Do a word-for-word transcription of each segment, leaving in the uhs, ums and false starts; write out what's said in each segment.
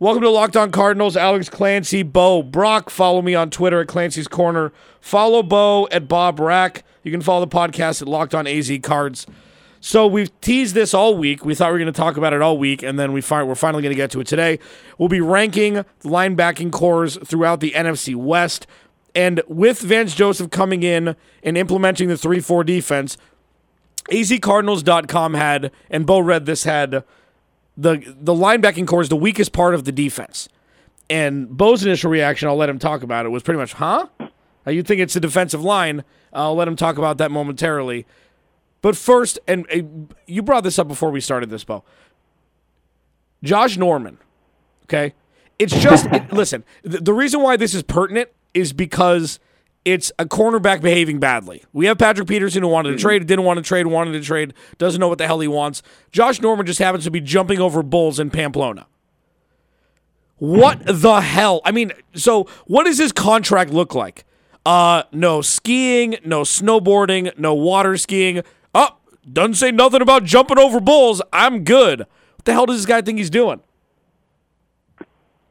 Welcome to Locked On Cardinals. Alex Clancy, Bo Brock. Follow me on Twitter at Clancy's Corner. Follow Bo at Bob Rack. You can follow the podcast at Locked On A Z Cards. So we've teased this all week. We thought we were going to talk about it all week, and then we find, we're finally going to get to it today. We'll be ranking the linebacking cores throughout the N F C West. And with Vance Joseph coming in and implementing the three four defense, A Z Cardinals dot com had, and Bo read this, had The the linebacking core is the weakest part of the defense. And Bo's initial reaction, I'll let him talk about it, was pretty much, huh? You think it's the defensive line. I'll let him talk about that momentarily. But first, and uh, you brought this up before we started this, Bo. Josh Norman, okay? It's just, it, listen, the, the reason why this is pertinent is because it's a cornerback behaving badly. We have Patrick Peterson who wanted to trade, didn't want to trade, wanted to trade, doesn't know what the hell he wants. Josh Norman just happens to be jumping over bulls in Pamplona. What the hell? I mean, so what does his contract look like? Uh, no skiing, no snowboarding, no water skiing. Oh, doesn't say nothing about jumping over bulls. I'm good. What the hell does this guy think he's doing?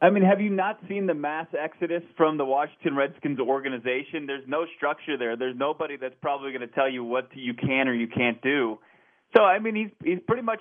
I mean, have you not seen the mass exodus from the Washington Redskins organization? There's no structure there. There's nobody that's probably going to tell you what you can or you can't do. So, I mean, he's he's pretty much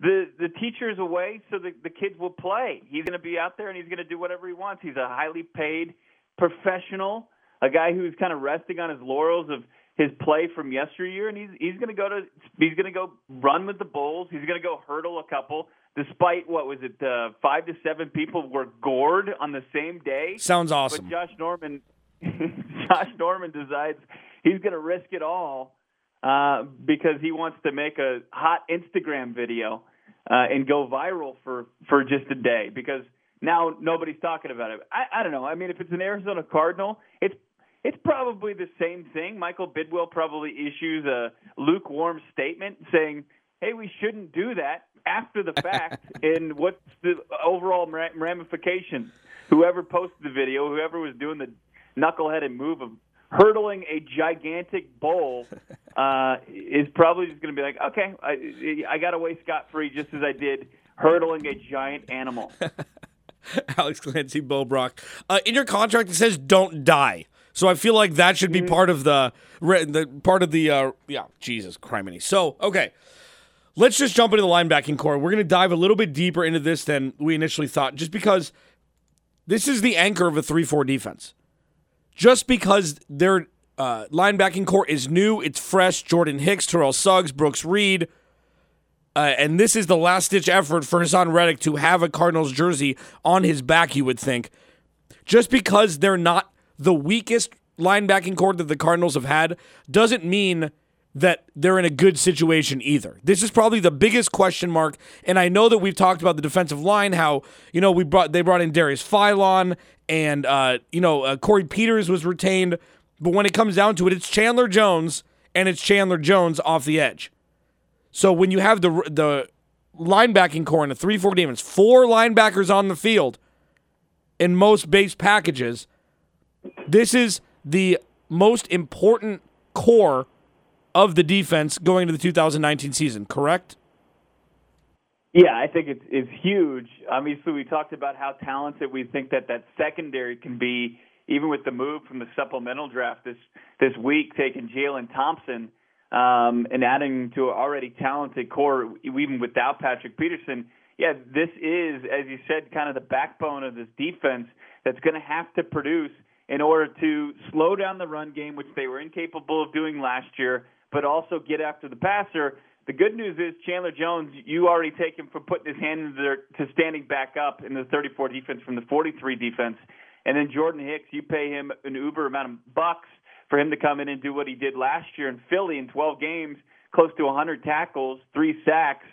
the, the teacher is away, so the, the kids will play. He's going to be out there, and he's going to do whatever he wants. He's a highly paid professional, a guy who's kind of resting on his laurels of his play from yesteryear, and he's he's going to go to he's going to go run with the Bulls. He's going to go hurdle a couple. Despite, what was it, uh, five to seven people were gored on the same day. Sounds awesome. But Josh Norman, Josh Norman decides he's going to risk it all uh, because he wants to make a hot Instagram video uh, and go viral for, for just a day because now nobody's talking about it. I, I don't know. I mean, if it's an Arizona Cardinal, it's It's probably the same thing. Michael Bidwell probably issues a lukewarm statement saying, hey, we shouldn't do that after the fact, and what's the overall ramifications? Whoever posted the video, whoever was doing the knuckleheaded move of hurdling a gigantic bowl uh, is probably just going to be like, okay, I, I got away scot-free just as I did hurdling a giant animal. Alex Clancy, Bo Brock. Uh, in your contract, it says don't die. So I feel like that should be mm-hmm. part of the, the – part of the uh, – yeah, Jesus, criminy. So, okay. Let's just jump into the linebacking core. We're going to dive a little bit deeper into this than we initially thought just because this is the anchor of a three four defense. Just because their uh, linebacking core is new, it's fresh, Jordan Hicks, Terrell Suggs, Brooks Reed, uh, and this is the last-ditch effort for Haason Reddick to have a Cardinals jersey on his back, you would think. Just because they're not the weakest linebacking core that the Cardinals have had doesn't mean that they're in a good situation either. This is probably the biggest question mark, and I know that we've talked about the defensive line, how, you know, we brought they brought in Darius Philon, and, uh, you know, uh, Corey Peters was retained, but when it comes down to it, it's Chandler Jones, and it's Chandler Jones off the edge. So when you have the the linebacking core in a three four defense, four linebackers on the field in most base packages, this is the most important core of the defense going into the two thousand nineteen season, correct? Yeah, I think it's, it's huge. Obviously, we talked about how talented we think that that secondary can be, even with the move from the supplemental draft this, this week, taking Jalen Thompson um, and adding to an already talented core, even without Patrick Peterson. Yeah, this is, as you said, kind of the backbone of this defense that's going to have to produce in order to slow down the run game, which they were incapable of doing last year, but also get after the passer. The good news is Chandler Jones, you already take him from putting his hand in there to standing back up in the thirty-four defense from the forty-three defense. And then Jordan Hicks, you pay him an uber amount of bucks for him to come in and do what he did last year in Philly in twelve games, close to one hundred tackles, three sacks.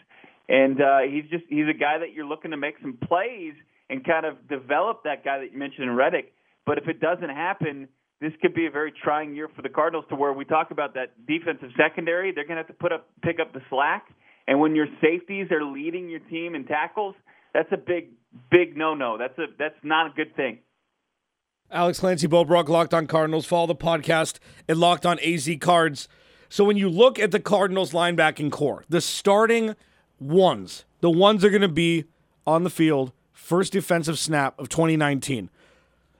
And uh, he's just he's a guy that you're looking to make some plays and kind of develop that guy that you mentioned, Reddick. But if it doesn't happen, this could be a very trying year for the Cardinals to where we talk about that defensive secondary. They're going to have to put up, pick up the slack. And when your safeties are leading your team in tackles, that's a big, big no-no. That's a that's not a good thing. Alex Clancy, Bo Brock, Locked On Cardinals. Follow the podcast at Locked On A Z Cards. So when you look at the Cardinals linebacking core, the starting ones, the ones that are going to be on the field first defensive snap of twenty nineteen.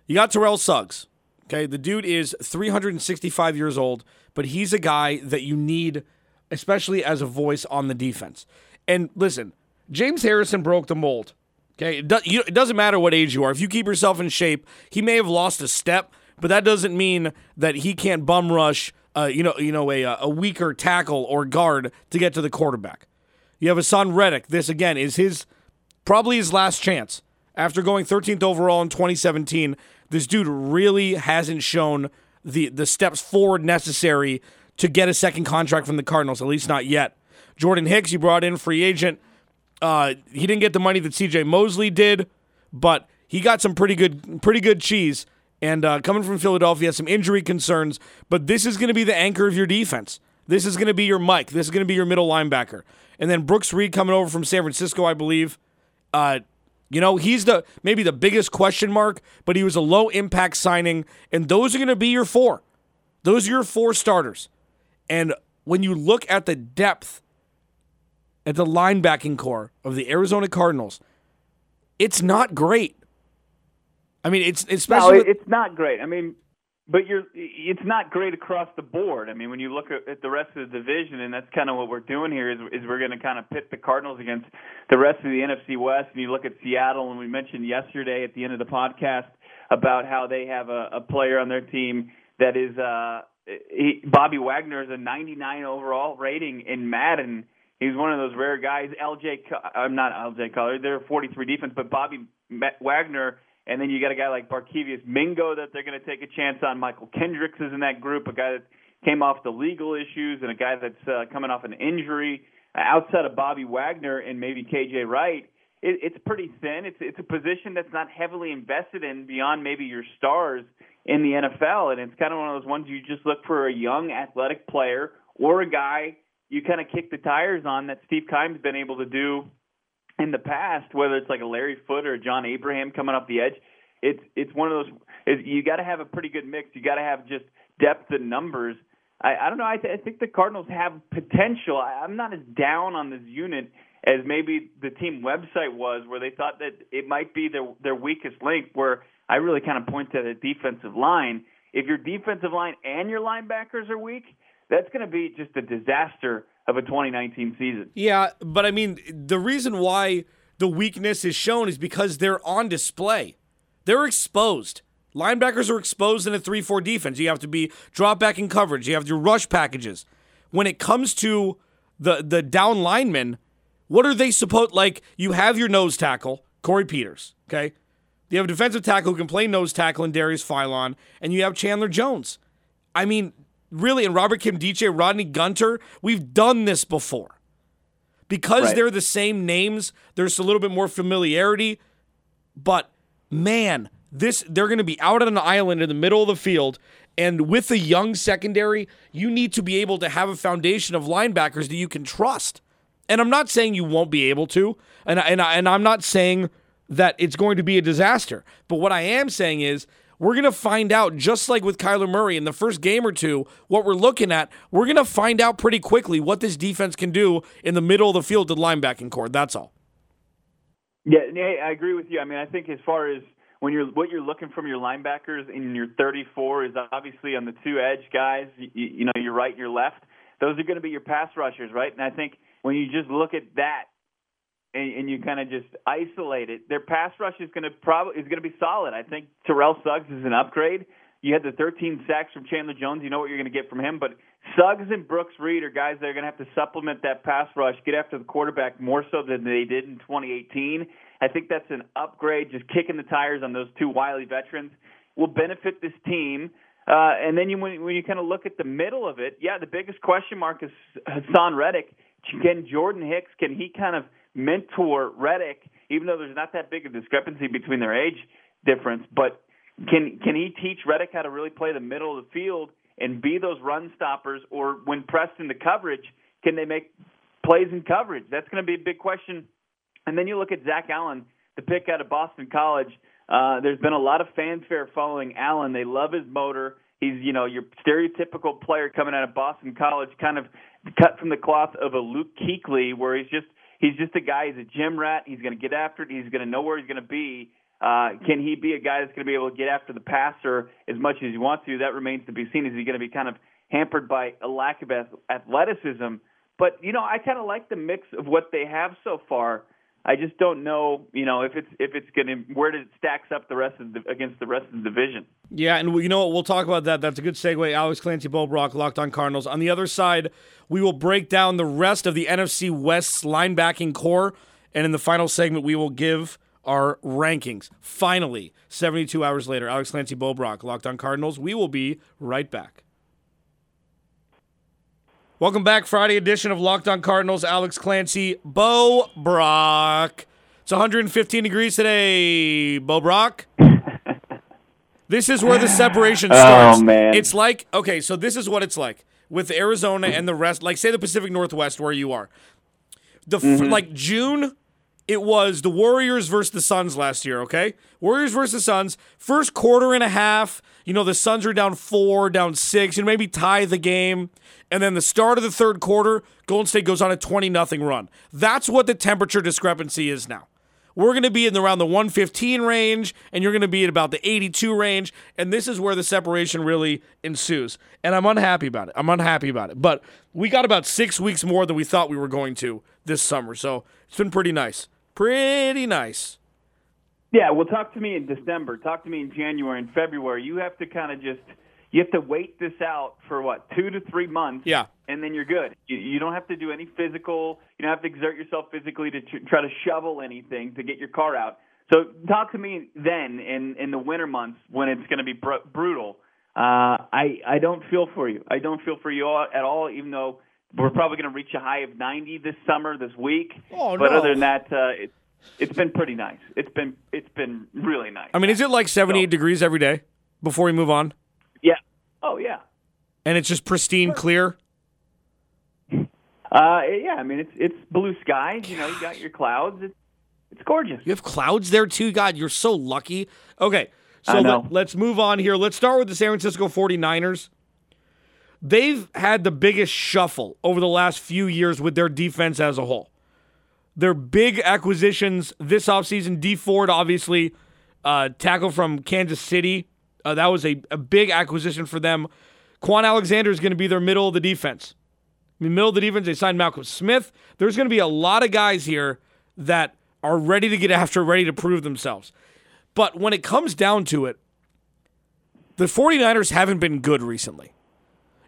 You got Terrell Suggs. Okay, the dude is three hundred sixty-five years old, but he's a guy that you need, especially as a voice on the defense. And listen, James Harrison broke the mold. Okay, it, do, you, it doesn't matter what age you are. If you keep yourself in shape, he may have lost a step, but that doesn't mean that he can't bum rush, uh, you know, you know, a a weaker tackle or guard to get to the quarterback. You have Haason Reddick. This again is his probably his last chance. After going thirteenth overall in twenty seventeen, this dude really hasn't shown the the steps forward necessary to get a second contract from the Cardinals, at least not yet. Jordan Hicks, you brought in free agent. Uh, he didn't get the money that C J Mosley did, but he got some pretty good pretty good cheese. And uh, coming from Philadelphia, some injury concerns, but this is going to be the anchor of your defense. This is going to be your Mike. This is going to be your middle linebacker. And then Brooks Reed coming over from San Francisco, I believe. Uh, you know, he's the maybe the biggest question mark, but he was a low-impact signing, and those are going to be your four. Those are your four starters. And when you look at the depth at the linebacking core of the Arizona Cardinals, it's not great. I mean, it's especially no, it, it's not great. I mean, but you're it's not great across the board. I mean, when you look at, at the rest of the division, and that's kind of what we're doing here is, is we're going to kind of pit the Cardinals against the rest of the N F C West. And you look at Seattle, and we mentioned yesterday at the end of the podcast about how they have a, a player on their team that is uh, he, Bobby Wagner is a ninety-nine overall rating in Madden. He's one of those rare guys. L J, I'm not L J Collier. They're forty-three defense, but Bobby Wagner, and then you got a guy like Barkevius Mingo that they're going to take a chance on. Michael Kendricks is in that group, a guy that came off the legal issues and a guy that's uh, coming off an injury. Uh, outside of Bobby Wagner and maybe K J Wright, it, it's pretty thin. It's it's a position that's not heavily invested in beyond maybe your stars in the N F L, and it's kind of one of those ones you just look for a young athletic player or a guy you kind of kick the tires on that Steve Keim's been able to do in the past, whether it's like a Larry Foote or a John Abraham coming off the edge. It's it's one of those – you got to have a pretty good mix. You got to have just depth and numbers. I, I don't know. I, th- I think the Cardinals have potential. I, I'm not as down on this unit as maybe the team website was, where they thought that it might be their, their weakest link, where I really kind of point to the defensive line. If your defensive line and your linebackers are weak, that's going to be just a disaster of a twenty nineteen season. Yeah, but I mean, the reason why the weakness is shown is because they're on display. They're exposed. Linebackers are exposed in a three four defense. You have to be drop back in coverage. You have your rush packages. When it comes to the, the down linemen, what are they supposed to, like, you have your nose tackle, Corey Peters, okay? You have a defensive tackle who can play nose tackle in Darius Philon, and you have Chandler Jones. I mean, really, and Robert Kimdiche, Rodney Gunter, we've done this before. Because right. They're the same names, there's a little bit more familiarity. But, man, this they're going to be out on an island in the middle of the field. And with a young secondary, you need to be able to have a foundation of linebackers that you can trust. And I'm not saying you won't be able to. And, and, and I'm not saying that it's going to be a disaster. But what I am saying is, we're going to find out, just like with Kyler Murray in the first game or two, what we're looking at. We're going to find out pretty quickly what this defense can do in the middle of the field to the linebacking core. That's all. Yeah, I agree with you. I mean, I think as far as when you're what you're looking from your linebackers in your thirty-four is obviously on the two edge guys, you, you know, your right and your left. Those are going to be your pass rushers, right? And I think when you just look at that, and you kind of just isolate it, their pass rush is going to probably is going to be solid. I think Terrell Suggs is an upgrade. You had the thirteen sacks from Chandler Jones. You know what you're going to get from him. But Suggs and Brooks Reed are guys that are going to have to supplement that pass rush, get after the quarterback more so than they did in twenty eighteen. I think that's an upgrade. Just kicking the tires on those two wily veterans will benefit this team. Uh, and then you, when, when you kind of look at the middle of it, yeah, the biggest question mark is Haason Reddick. Can Jordan Hicks, can he kind of mentor Reddick, even though there's not that big a discrepancy between their age difference, but can can he teach Reddick how to really play the middle of the field and be those run stoppers, or when pressed into coverage, can they make plays in coverage? That's going to be a big question. And then you look at Zach Allen, the pick out of Boston College. Uh, there's been a lot of fanfare following Allen. They love his motor. He's, you know, your stereotypical player coming out of Boston College, kind of cut from the cloth of a Luke Kuechly, where he's just – he's just a guy. He's a gym rat. He's going to get after it. He's going to know where he's going to be. Uh, can he be a guy that's going to be able to get after the passer as much as he wants to? That remains to be seen. Is he going to be kind of hampered by a lack of athleticism? But, you know, I kind of like the mix of what they have so far. I just don't know, you know, if it's if it's going to where it stacks up the rest of the, against the rest of the division. Yeah, and we, you know what? We'll talk about that. That's a good segue. Alex Clancy, Bo Brock, Locked On Cardinals. On the other side, we will break down the rest of the N F C West's linebacking core, and in the final segment, we will give our rankings. Finally, seventy-two hours later, Alex Clancy, Bo Brock, Locked On Cardinals. We will be right back. Welcome back, Friday edition of Locked On Cardinals. Alex Clancy, Bo Brock. It's one hundred fifteen degrees today, Bo Brock. This is where the separation starts. Oh, man. It's like, okay, so this is what it's like with Arizona and the rest, like say the Pacific Northwest where you are. The mm-hmm. Like June, it was the Warriors versus the Suns last year, okay? Warriors versus the Suns, first quarter and a half, you know, the Suns are down four, down six, and maybe tie the game. And then the start of the third quarter, Golden State goes on a twenty nothing run. That's what the temperature discrepancy is now. We're going to be in around the one fifteen range, and you're going to be at about the eighty-two range, and this is where the separation really ensues. And I'm unhappy about it. I'm unhappy about it. But we got about six weeks more than we thought we were going to this summer, so it's been pretty nice. Pretty nice. Yeah, well, talk to me in December. Talk to me in January and February. You have to kind of just you have to wait this out for, what, two to three months, yeah, and then you're good. You, you don't have to do any physical. You don't have to exert yourself physically to tr- try to shovel anything to get your car out. So talk to me then in, in the winter months when it's going to be br- brutal. Uh, I, I don't feel for you. I don't feel for you all, at all, even though we're probably going to reach a high of ninety this summer, this week. Oh, but no. Other than that, uh, it, it's been pretty nice. It's been it's been really nice. I mean, is it like seventy-eight so, degrees every day before we move on? Yeah. Oh, yeah. And it's just pristine clear? Uh, yeah, I mean, it's it's blue skies. Gosh. You know, you got your clouds. It's, it's gorgeous. You have clouds there, too? God, you're so lucky. Okay, so let, let's move on here. Let's start with the San Francisco forty-niners. They've had the biggest shuffle over the last few years with their defense as a whole. Their big acquisitions this offseason, Dee Ford, obviously, uh, tackle from Kansas City. Uh, that was a, a big acquisition for them. Kwon Alexander is going to be their middle of the defense. I mean, middle of the defense, they signed Malcolm Smith. There's going to be a lot of guys here that are ready to get after, ready to prove themselves. But when it comes down to it, the forty-niners haven't been good recently.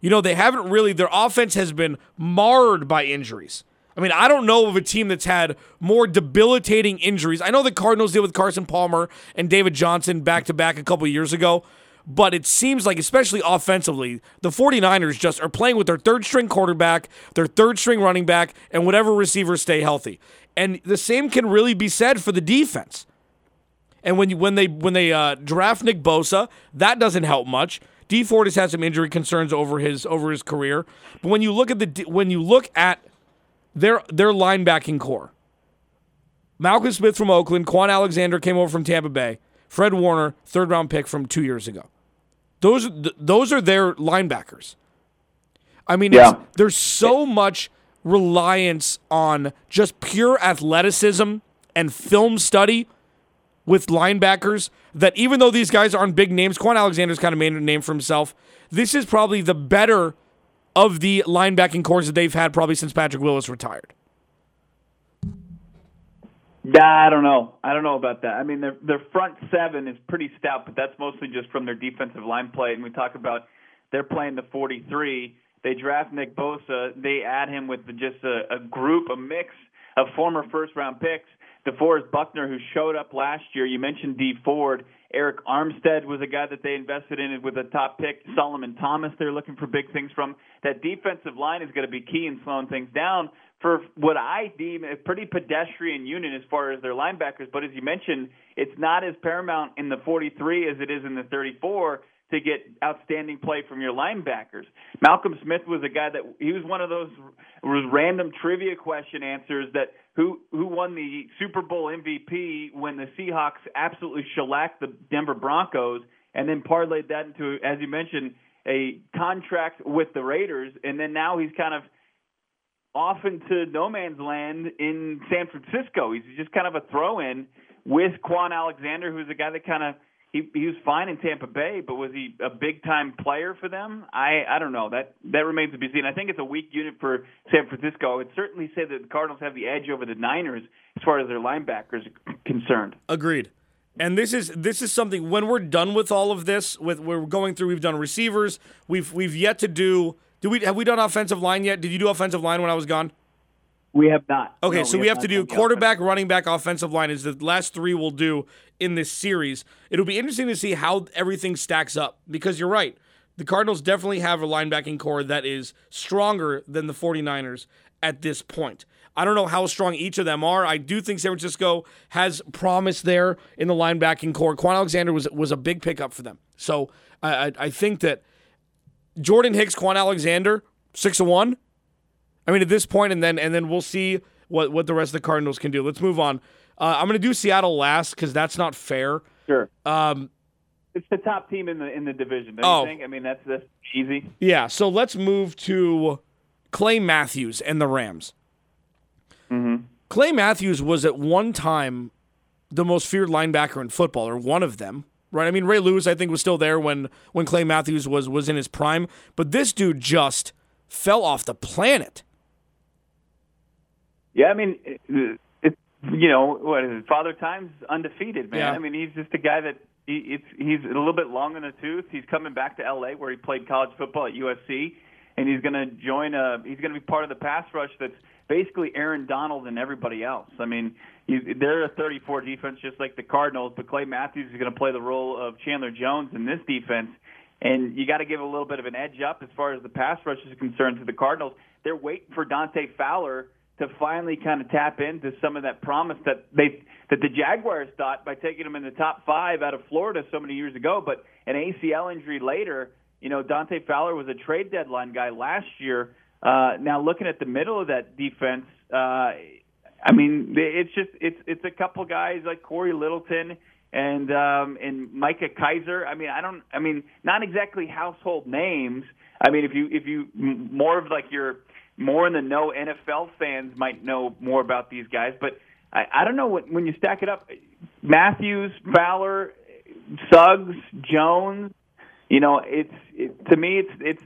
You know, they haven't really, their offense has been marred by injuries. I mean, I don't know of a team that's had more debilitating injuries. I know the Cardinals did with Carson Palmer and David Johnson back-to-back a couple years ago, but it seems like, especially offensively, the forty-niners just are playing with their third-string quarterback, their third-string running back, and whatever receivers stay healthy. And the same can really be said for the defense. And when you, when they, when they uh, draft Nick Bosa, that doesn't help much. Dee Ford has had some injury concerns over his over his career, but when you look at the when you look at their their linebacking core, Malcolm Smith from Oakland, Kwon Alexander came over from Tampa Bay, Fred Warner, third round pick from two years ago. Those those are their linebackers. I mean, yeah. it's, there's so much reliance on just pure athleticism and film study with linebackers, that even though these guys aren't big names, Kwon Alexander's kind of made a name for himself. This is probably the better of the linebacking cores that they've had probably since Patrick Willis retired. Yeah, I don't know. I don't know about that. I mean, their their front seven is pretty stout, but that's mostly just from their defensive line play. And we talk about they're playing the forty-three. They draft Nick Bosa. They add him with just a, a group, a mix of former first-round picks. DeForest Buckner, who showed up last year. You mentioned Dee Ford. Eric Armstead was a guy that they invested in with a top pick. Solomon Thomas, they're looking for big things from. That defensive line is going to be key in slowing things down for what I deem a pretty pedestrian unit as far as their linebackers. But as you mentioned, it's not as paramount in the forty-three as it is in the thirty-four to get outstanding play from your linebackers. Malcolm Smith was a guy that he was one of those random trivia question answers that who who won the Super Bowl M V P when the Seahawks absolutely shellacked the Denver Broncos and then parlayed that into, as you mentioned, a contract with the Raiders. And then now he's kind of off into no man's land in San Francisco. He's just kind of a throw-in with Kwon Alexander, who's a guy that kind of he, he was fine in Tampa Bay, but was he a big-time player for them? I, I don't know. That that remains to be seen. I think it's a weak unit for San Francisco. I would certainly say that the Cardinals have the edge over the Niners as far as their linebackers are concerned. Agreed. And this is this is something, when we're done with all of this, with we're going through, we've done receivers, we've we've yet to do do we have we done offensive line yet? Did you do offensive line when I was gone? We have not. Okay, no, so we, we have, have to do quarterback, running back, offensive line is the last three we'll do in this series. It'll be interesting to see how everything stacks up, because you're right. The Cardinals definitely have a linebacking core that is stronger than the 49ers at this point. I don't know how strong each of them are. I do think San Francisco has promise there in the linebacking core. Kwon Alexander was was a big pickup for them. So I, I, I think that Jordan Hicks, Kwon Alexander, six to one. I mean, at this point, and then and then we'll see what, what the rest of the Cardinals can do. Let's move on. Uh, I'm going to do Seattle last because that's not fair. Sure. Um, it's the top team in the in the division, don't oh, you think? I mean, that's, that's easy. Yeah, so let's move to Clay Matthews and the Rams. Mm-hmm. Clay Matthews was at one time the most feared linebacker in football, or one of them, right? I mean, Ray Lewis, I think, was still there when, when Clay Matthews was, was in his prime. But this dude just fell off the planet. Yeah, I mean, it's, it, you know, what is it? Father Time's undefeated, man. Yeah. I mean, he's just a guy that he, it's, he's a little bit long in the tooth. He's coming back to L A where he played college football at U S C, and he's going to join a, he's going to be part of the pass rush that's basically Aaron Donald and everybody else. I mean, you, they're a thirty-four defense just like the Cardinals, but Clay Matthews is going to play the role of Chandler Jones in this defense, and you got to give a little bit of an edge up as far as the pass rush is concerned to the Cardinals. They're waiting for Dante Fowler to finally kind of tap into some of that promise that they that the Jaguars thought by taking him in the top five out of Florida so many years ago, but an A C L injury later, you know, Dante Fowler was a trade deadline guy last year. Uh, now, looking at the middle of that defense, uh, I mean, it's just it's it's a couple guys like Corey Littleton and um, and Micah Kaiser. I mean, I don't. I mean, not exactly household names. I mean, if you if you more of like your more in the know N F L fans might know more about these guys, but I, I don't know what when you stack it up, Matthews, Fowler, Suggs, Jones. You know, it's it, to me, it's it's.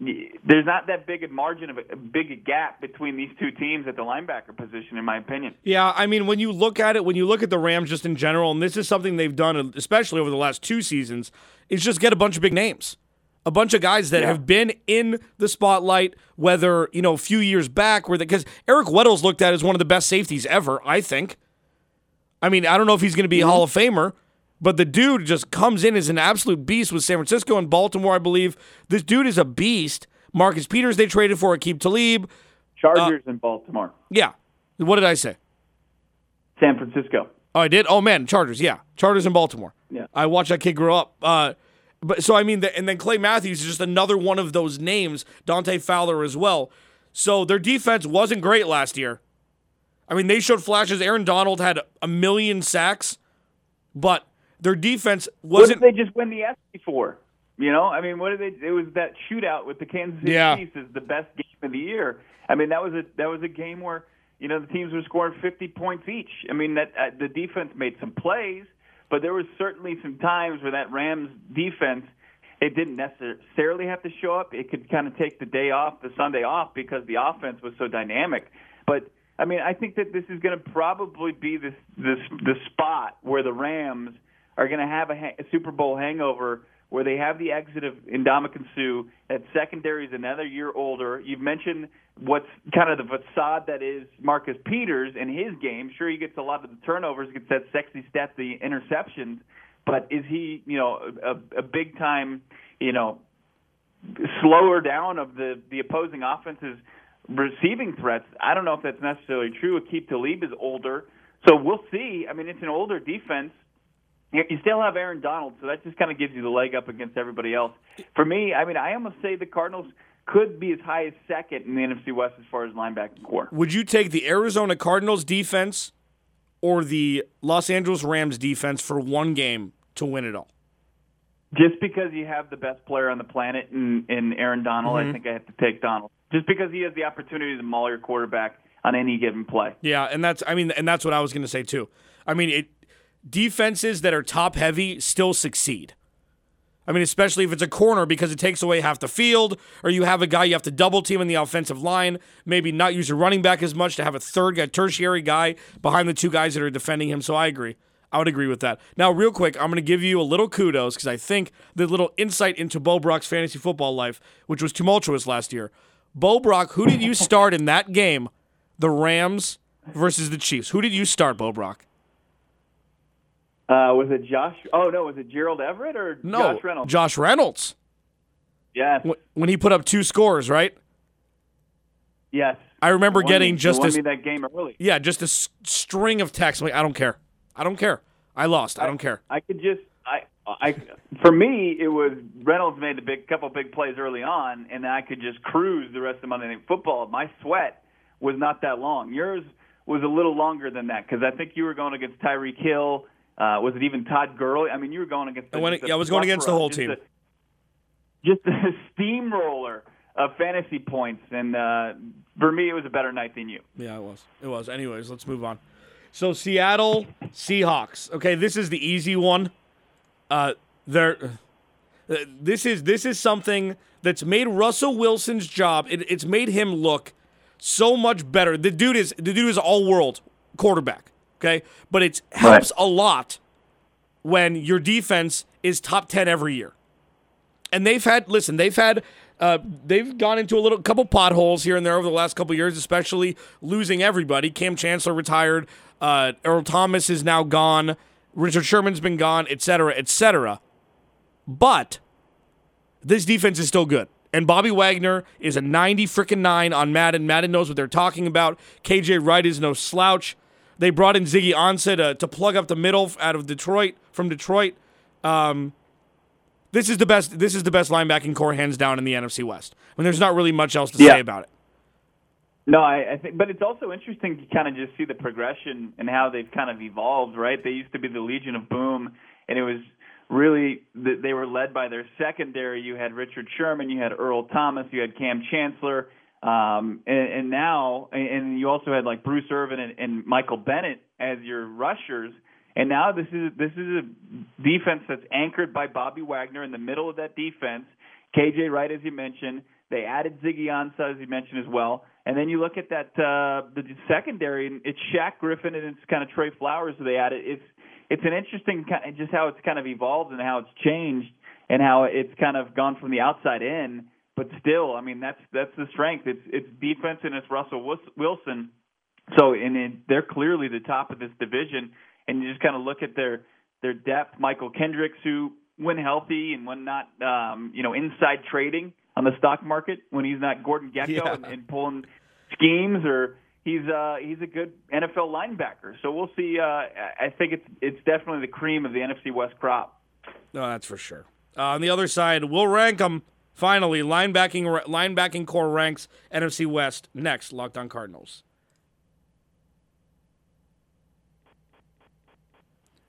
There's not that big a margin of a big a gap between these two teams at the linebacker position, in my opinion. Yeah, I mean, when you look at it, when you look at the Rams just in general, and this is something they've done, especially over the last two seasons, is just get a bunch of big names, a bunch of guys that yeah. have been in the spotlight, whether, you know, a few years back, where because Eric Weddle's looked at as one of the best safeties ever, I think. I mean, I don't know if he's going to be mm-hmm. a Hall of Famer, but the dude just comes in as an absolute beast with San Francisco and Baltimore, I believe. This dude is a beast. Marcus Peters, they traded for Aqib Talib. Chargers uh, in Baltimore. Yeah. What did I say? San Francisco. Oh, I did? Oh, man, Chargers, yeah. Chargers in Baltimore. Yeah. I watched that kid grow up. Uh, but so, I mean, the, and then Clay Matthews is just another one of those names. Dante Fowler as well. So their defense wasn't great last year. I mean, they showed flashes. Aaron Donald had a million sacks, but their defense wasn't. What did they just win the S B for? You know, I mean, what did they? It was that shootout with the Kansas City yeah. Chiefs is the best game of the year. I mean, that was a that was a game where you know the teams were scoring fifty points each. I mean, that uh, the defense made some plays, but there was certainly some times where that Rams defense it didn't necessarily have to show up. It could kind of take the day off, the Sunday off, because the offense was so dynamic. But I mean, I think that this is going to probably be this this the spot where the Rams are going to have a, ha- a Super Bowl hangover where they have the exit of Ndamukong Suh. That secondary is another year older. You've mentioned what's kind of the facade that is Marcus Peters in his game. Sure, he gets a lot of the turnovers, gets that sexy stat, the interceptions, but is he, you know, a, a big time, you know, slower down of the, the opposing offense's receiving threats? I don't know if that's necessarily true. Aqib Talib is older, so we'll see. I mean, it's an older defense. You still have Aaron Donald, so that just kind of gives you the leg up against everybody else. For me, I mean, I almost say the Cardinals could be as high as second in the N F C West as far as linebacking core. Would you take the Arizona Cardinals defense or the Los Angeles Rams defense for one game to win it all? Just because you have the best player on the planet in, in Aaron Donald, mm-hmm. I think I have to take Donald. just because he has the opportunity to maul your quarterback on any given play. Yeah, and that's I mean, and that's what I was going to say too. I mean, it defenses that are top heavy still succeed. I mean, especially if it's a corner because it takes away half the field, or you have a guy you have to double team in the offensive line, maybe not use your running back as much to have a third guy, tertiary guy behind the two guys that are defending him. So I agree. I would agree with that. Now, real quick, I'm going to give you a little kudos because I think the little insight into Bo Brock's fantasy football life, which was tumultuous last year. Bo Brock, who did you start in that game? The Rams versus the Chiefs. Who did you start, Bo Brock? Uh, was it Josh? Oh, no, was it Gerald Everett or no, Josh Reynolds? Josh Reynolds. Yes. When he put up two scores, right? Yes. I remember won getting me, just a, me that game early. Yeah, just a s- string of texts. I'm like, I don't care. I don't care. I lost. I, I don't care. I could just I I for me it was Reynolds made a big couple big plays early on, and I could just cruise the rest of Monday Night Football. My sweat was not that long. Yours was a little longer than that because I think you were going against Tyreek Hill. Uh, was it even Todd Gurley? I mean, you were going against the, I, went, the I was going against the whole just team. A, just a steamroller of fantasy points, and uh, for me, it was a better night than you. Yeah, it was. It was. Anyways, let's move on. So Seattle Seahawks. Okay, this is the easy one. Uh, there. Uh, this is this is something that's made Russell Wilson's job. It, it's made him look so much better. The dude is the dude is all world quarterback. Okay, but it helps right. a lot when your defense is top ten every year. And they've had, listen, they've had, uh, they've gone into a little couple potholes here and there over the last couple years, especially losing everybody. Cam Chancellor retired. Uh, Earl Thomas is now gone. Richard Sherman's been gone, et cetera, et cetera. But this defense is still good. And Bobby Wagner is a ninety freaking nine on Madden. Madden knows what they're talking about. K J Wright is no slouch. They brought in Ziggy Ansah to, to plug up the middle out of Detroit from Detroit. Um, this is the best. This is the best linebacking core hands down in the N F C West. I mean, there's not really much else to yeah. say about it. No, I, I think, but it's also interesting to kind of just see the progression and how they've kind of evolved. Right? They used to be the Legion of Boom, and it was really they were led by their secondary. You had Richard Sherman, you had Earl Thomas, you had Cam Chancellor. Um, and, and now, and you also had like Bruce Irvin and, and Michael Bennett as your rushers. And now this is this is a defense that's anchored by Bobby Wagner in the middle of that defense. K J Wright, as you mentioned, they added Ziggy Ansah, as you mentioned as well. And then you look at that uh, the secondary, and it's Shaq Griffin and it's kind of Trey Flowers that they added. It's it's an interesting kind of just how it's kind of evolved and how it's changed and how it's kind of gone from the outside in. But still, I mean, that's that's the strength. It's it's defense and it's Russell Wilson. So, and it, they're clearly the top of this division. And you just kind of look at their their depth. Michael Kendricks, who when healthy and when not, um, you know, inside trading on the stock market when he's not Gordon Gekko yeah. and, and pulling schemes, or he's uh, he's a good N F L linebacker. So we'll see. Uh, I think it's it's definitely the cream of the N F C West crop. No, that's for sure. Uh, on the other side, we'll rank them. Finally, linebacking linebacking core ranks N F C West. Next, Locked On Cardinals.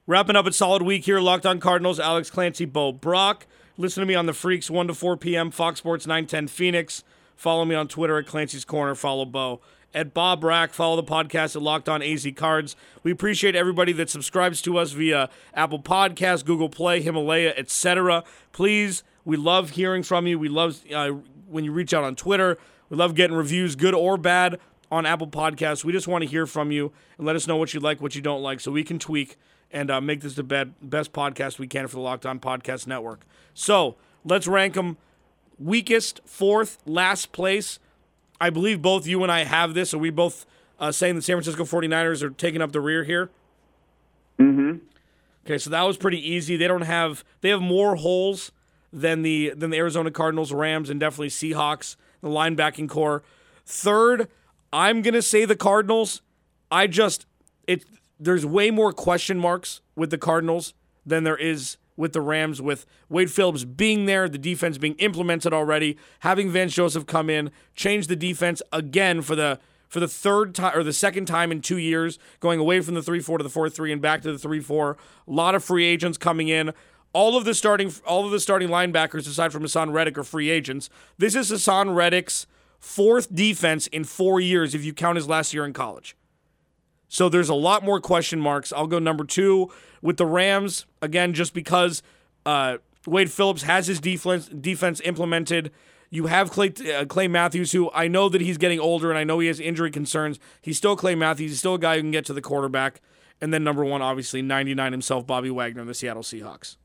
Wrapping up a solid week here, Locked On Cardinals, Alex Clancy, Bo Brock. Listen to me on the Freaks, one to four p.m., Fox Sports, nine ten Phoenix. Follow me on Twitter at Clancy's Corner. Follow Bo at Bob Rack. Follow the podcast at Locked On A Z Cards. We appreciate everybody that subscribes to us via Apple Podcasts, Google Play, Himalaya, et cetera. Please. We love hearing from you. We love uh, when you reach out on Twitter. We love getting reviews, good or bad, on Apple Podcasts. We just want to hear from you and let us know what you like, what you don't like, so we can tweak and uh, make this the best podcast we can for the Locked On Podcast Network. So let's rank them weakest, fourth, last place. I believe both you and I have this. Are we both uh, saying the San Francisco 49ers are taking up the rear here? Mm-hmm. Okay, so that was pretty easy. They don't have – they have more holes – than the than the Arizona Cardinals, Rams, and definitely Seahawks, the linebacking core. Third, I'm going to say the Cardinals. I just, it there's way more question marks with the Cardinals than there is with the Rams, with Wade Phillips being there, the defense being implemented already, having Vance Joseph come in, change the defense again for the for the third time or the second time in two years, going away from the three four to the four three and back to the three four. A lot of free agents coming in. All of the starting all of the starting linebackers, aside from Haason Reddick, are free agents. This is Haason Reddick's fourth defense in four years if you count his last year in college. So there's a lot more question marks. I'll go number two with the Rams, again, just because uh, Wade Phillips has his defense, defense implemented. You have Clay, uh, Clay Matthews, who I know that he's getting older, and I know he has injury concerns. He's still Clay Matthews. He's still a guy who can get to the quarterback. And then number one, obviously, ninety-nine himself, Bobby Wagner, and the Seattle Seahawks.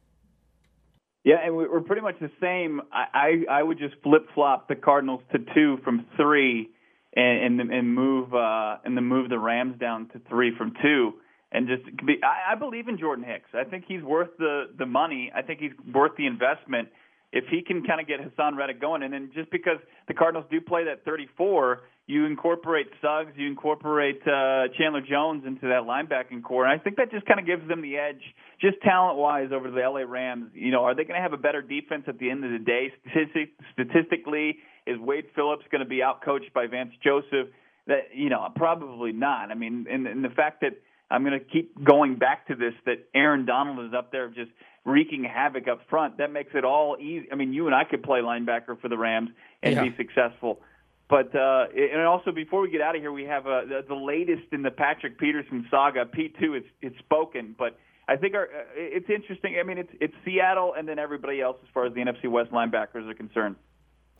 Yeah, and we're pretty much the same. I, I, I would just flip-flop the Cardinals to two from three and and, and move uh, and then move the Rams down to three from two. And just be, I, I believe in Jordan Hicks. I think he's worth the, the money. I think he's worth the investment. If he can kind of get Haason Reddick going, and then just because the Cardinals do play that thirty-four, you incorporate Suggs, you incorporate uh, Chandler Jones into that linebacking core, and I think that just kind of gives them the edge, just talent-wise, over the L A Rams. You know, are they going to have a better defense at the end of the day? Statistic- statistically, is Wade Phillips going to be outcoached by Vance Joseph? That you know, probably not. I mean, and, and the fact that I'm going to keep going back to this, that Aaron Donald is up there just wreaking havoc up front. That makes it all easy. I mean, you and I could play linebacker for the Rams and yeah. be successful. But uh, and also, before we get out of here, we have uh, the, the latest in the Patrick Peterson saga. P two is it's spoken, but I think our, it's interesting. I mean, it's it's Seattle and then everybody else as far as the N F C West linebackers are concerned.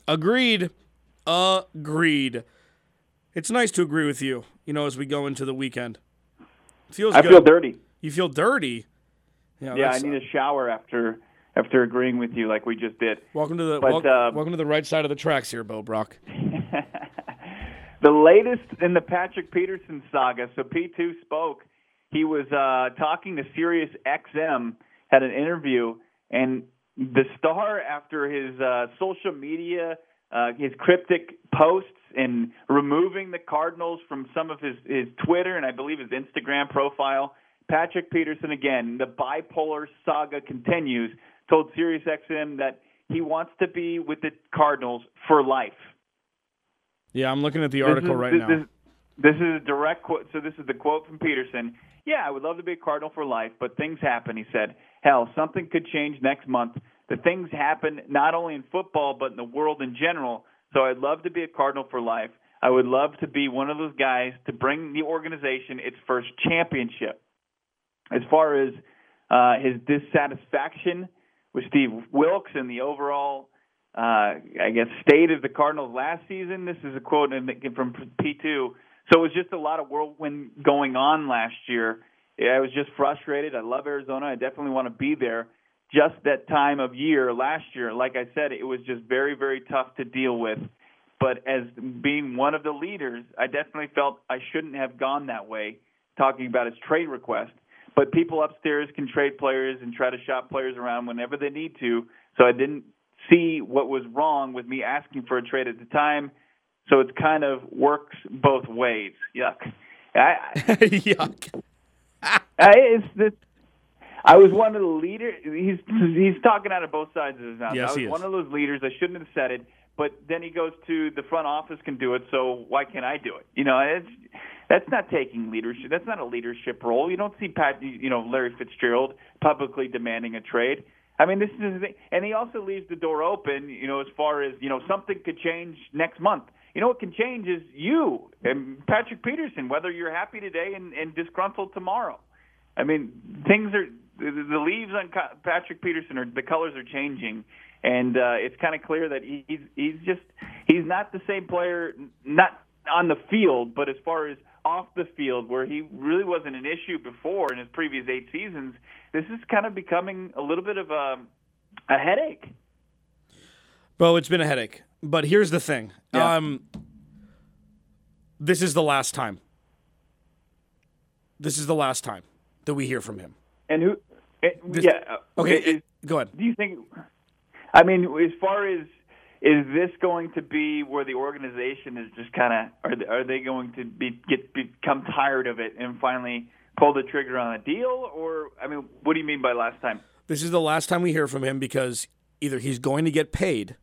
Agreed. Agreed. It's nice to agree with you, you know, as we go into the weekend. Feels I good. feel dirty. You feel dirty? Yeah, yeah I need a shower after after agreeing with you like we just did. Welcome to the but, welcome, uh, welcome to the right side of the tracks here, Bo Brock. The latest in the Patrick Peterson saga. So P two spoke. He was uh, talking to Sirius X M, had an interview, and the star, after his uh, social media, uh, his cryptic posts, and removing the Cardinals from some of his, his Twitter and I believe his Instagram profile, Patrick Peterson, again, the bipolar saga continues, told SiriusXM that he wants to be with the Cardinals for life. Yeah, I'm looking at the article right now. This, this is a direct quote. So this is the quote from Peterson. Yeah, I would love to be a Cardinal for life, but things happen, he said. Hell, something could change next month. The things happen not only in football but in the world in general. So I'd love to be a Cardinal for life. I would love to be one of those guys to bring the organization its first championship. As far as uh, his dissatisfaction with Steve Wilks and the overall, uh, I guess, state of the Cardinals last season, this is a quote from P two. So it was just a lot of whirlwind going on last year. I was just frustrated. I love Arizona. I definitely want to be there. Just that time of year last year, like I said, it was just very, very tough to deal with. But as being one of the leaders, I definitely felt I shouldn't have gone that way, talking about his trade request. But people upstairs can trade players and try to shop players around whenever they need to, so I didn't see what was wrong with me asking for a trade at the time. So it kind of works both ways. Yuck. I, Yuck. I, it's this. I was one of the leaders. He's he's talking out of both sides of his mouth. Yes, I was he is. one of those leaders. I shouldn't have said it, but then he goes to the front office can do it, so why can't I do it? You know, it's, that's not taking leadership. That's not a leadership role. You don't see Pat, you know, Larry Fitzgerald publicly demanding a trade. I mean, this is the thing. And he also leaves the door open, you know, as far as, you know, something could change next month. You know, what can change is you and Patrick Peterson, whether you're happy today and, and disgruntled tomorrow. I mean, things are – the leaves on Patrick Peterson, are the colors are changing, and uh, it's kind of clear that he's he's just he's not the same player, not on the field, but as far as off the field, where he really wasn't an issue before in his previous eight seasons, this is kind of becoming a little bit of a, a headache. Well, it's been a headache, but here's the thing. Yeah. Um, this is the last time. This is the last time that we hear from him. And who It, this, yeah. Okay. It, it, go ahead. Do you think? I mean, as far as is this going to be where the organization is just kind of are they, are they going to be get become tired of it and finally pull the trigger on a deal? Or I mean, what do you mean by last time? This is the last time we hear from him because either he's going to get paid,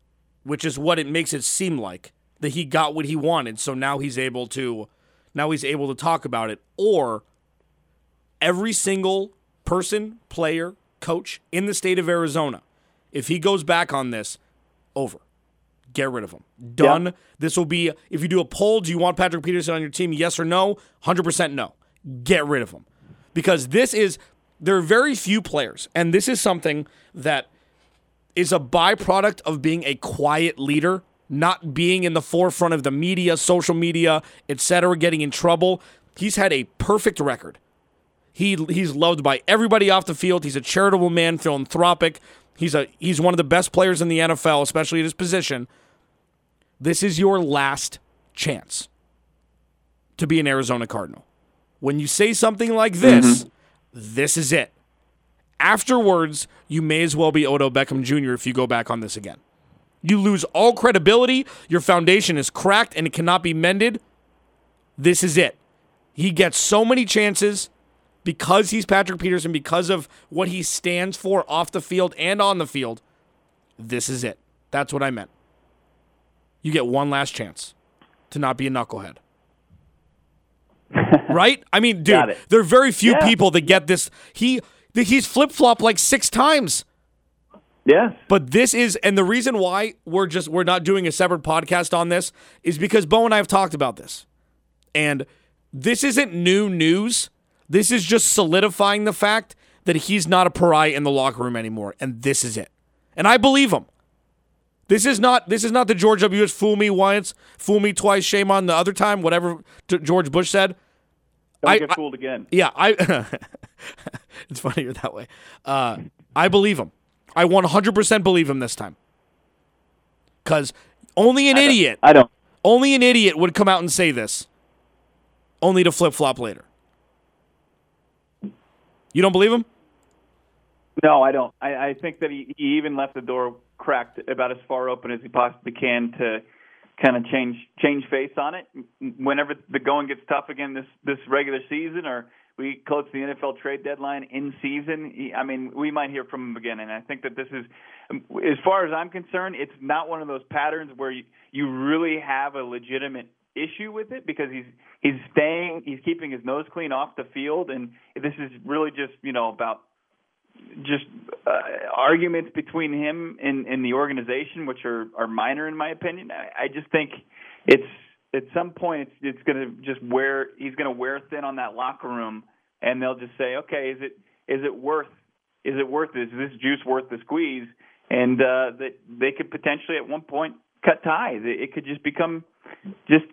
which is what it makes it seem like that he got what he wanted, so now he's able to now he's able to talk about it, or every single person, player, coach in the state of Arizona, if he goes back on this, over. Get rid of him. Done. Yep. This will be, if you do a poll, do you want Patrick Peterson on your team, yes or no? one hundred percent no. Get rid of him. Because this is, there are very few players, and this is something that is a byproduct of being a quiet leader, not being in the forefront of the media, social media, et cetera, getting in trouble. He's had a perfect record. He he's loved by everybody off the field. He's a charitable man, philanthropic. He's a he's one of the best players in the N F L, especially at his position. This is your last chance to be an Arizona Cardinal. When you say something like this, mm-hmm. this is it. Afterwards, you may as well be Odell Beckham Junior if you go back on this again. You lose all credibility. Your foundation is cracked and it cannot be mended. This is it. He gets so many chances. Because he's Patrick Peterson, because of what he stands for off the field and on the field, this is it. That's what I meant. You get one last chance to not be a knucklehead. Right? I mean, dude, there are very few yeah. people that get this. He He's flip-flopped like six times. Yeah. But this is, and the reason why we're just we're not doing a separate podcast on this is because Bo and I have talked about this. And this isn't new news. This is just solidifying the fact that he's not a pariah in the locker room anymore, and this is it. And I believe him. This is not this is not the George W. Bush fool me once, fool me twice, shame on the other time, whatever George Bush said. Don't I, get fooled I, again. Yeah, I. It's funnier that way. Uh, I believe him. I one hundred percent believe him this time. Because only an I idiot. I don't. Only an idiot would come out and say this, only to flip-flop later. You don't believe him? No, I don't. I, I think that he, he even left the door cracked about as far open as he possibly can to kind of change change face on it. Whenever the going gets tough again this, this regular season, or we close the N F L trade deadline in season, he, I mean, we might hear from him again. And I think that this is, as far as I'm concerned, it's not one of those patterns where you, you really have a legitimate issue with it, because he's he's staying he's keeping his nose clean off the field, and this is really just you know about just uh, arguments between him and, and the organization, which are, are minor in my opinion. I, I just think it's at some point it's, it's going to just wear he's going to wear thin on that locker room, and they'll just say, okay, is it is it worth is it worth this is this juice worth the squeeze, and uh, that they could potentially at one point cut ties. It, it could just become just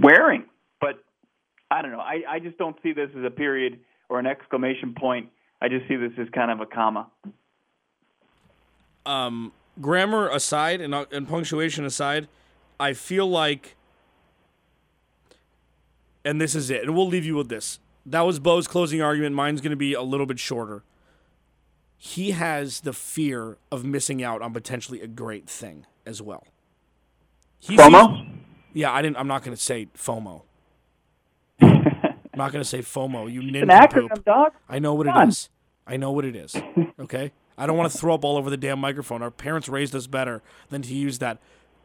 wearing. But I don't know. I, I just don't see this as a period or an exclamation point. I just see this as kind of a comma. Um, grammar aside and, and punctuation aside, I feel like, and this is it, and we'll leave you with this. That was Bo's closing argument. Mine's going to be a little bit shorter. He has the fear of missing out on potentially a great thing as well. He FOMO? Sees, yeah, I didn't. I'm not going to say FOMO. I'm not going to say FOMO. You ninja an acronym, poop. Dog. I know what Come it on. is. I know what it is. Okay, I don't want to throw up all over the damn microphone. Our parents raised us better than to use that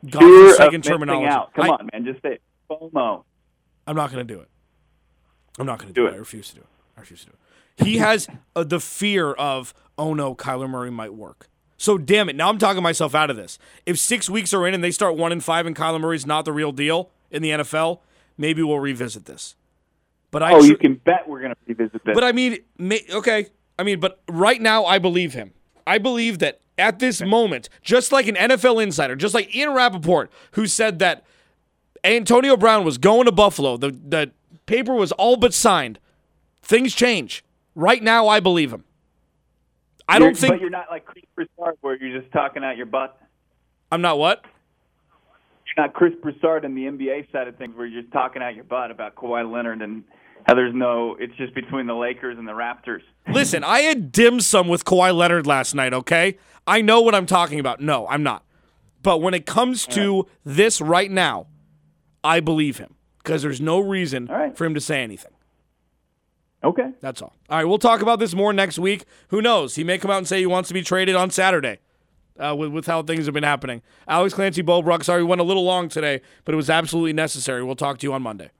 godforsaken terminology. Out. Come I, on, man, just say it. FOMO. I'm not going to do it. I'm not going to do, do it. it. I refuse to do it. I refuse to do it. He has uh, the fear of, oh no, Kyler Murray might work. So damn it! Now I'm talking myself out of this. If six weeks are in and they start one and five, and Kyler Murray's not the real deal in the N F L, maybe we'll revisit this. But I oh, tr- you can bet we're going to revisit this. But I mean, may- okay, I mean, but right now I believe him. I believe that at this okay. moment, just like an N F L insider, just like Ian Rappaport, who said that Antonio Brown was going to Buffalo, the the paper was all but signed. Things change. Right now, I believe him. I don't you're, think. But you're not like Chris Broussard, where you're just talking out your butt. I'm not what? You're not Chris Broussard in the N B A side of things, where you're just talking out your butt about Kawhi Leonard and how there's no. It's just between the Lakers and the Raptors. Listen, I had dim sum with Kawhi Leonard last night. Okay, I know what I'm talking about. No, I'm not. But when it comes All to right. this right now, I believe him because there's no reason right. for him to say anything. Okay. That's all. All right, we'll talk about this more next week. Who knows? He may come out and say he wants to be traded on Saturday uh, with, with how things have been happening. Alex Clancy, Bo Brock, sorry we went a little long today, but it was absolutely necessary. We'll talk to you on Monday.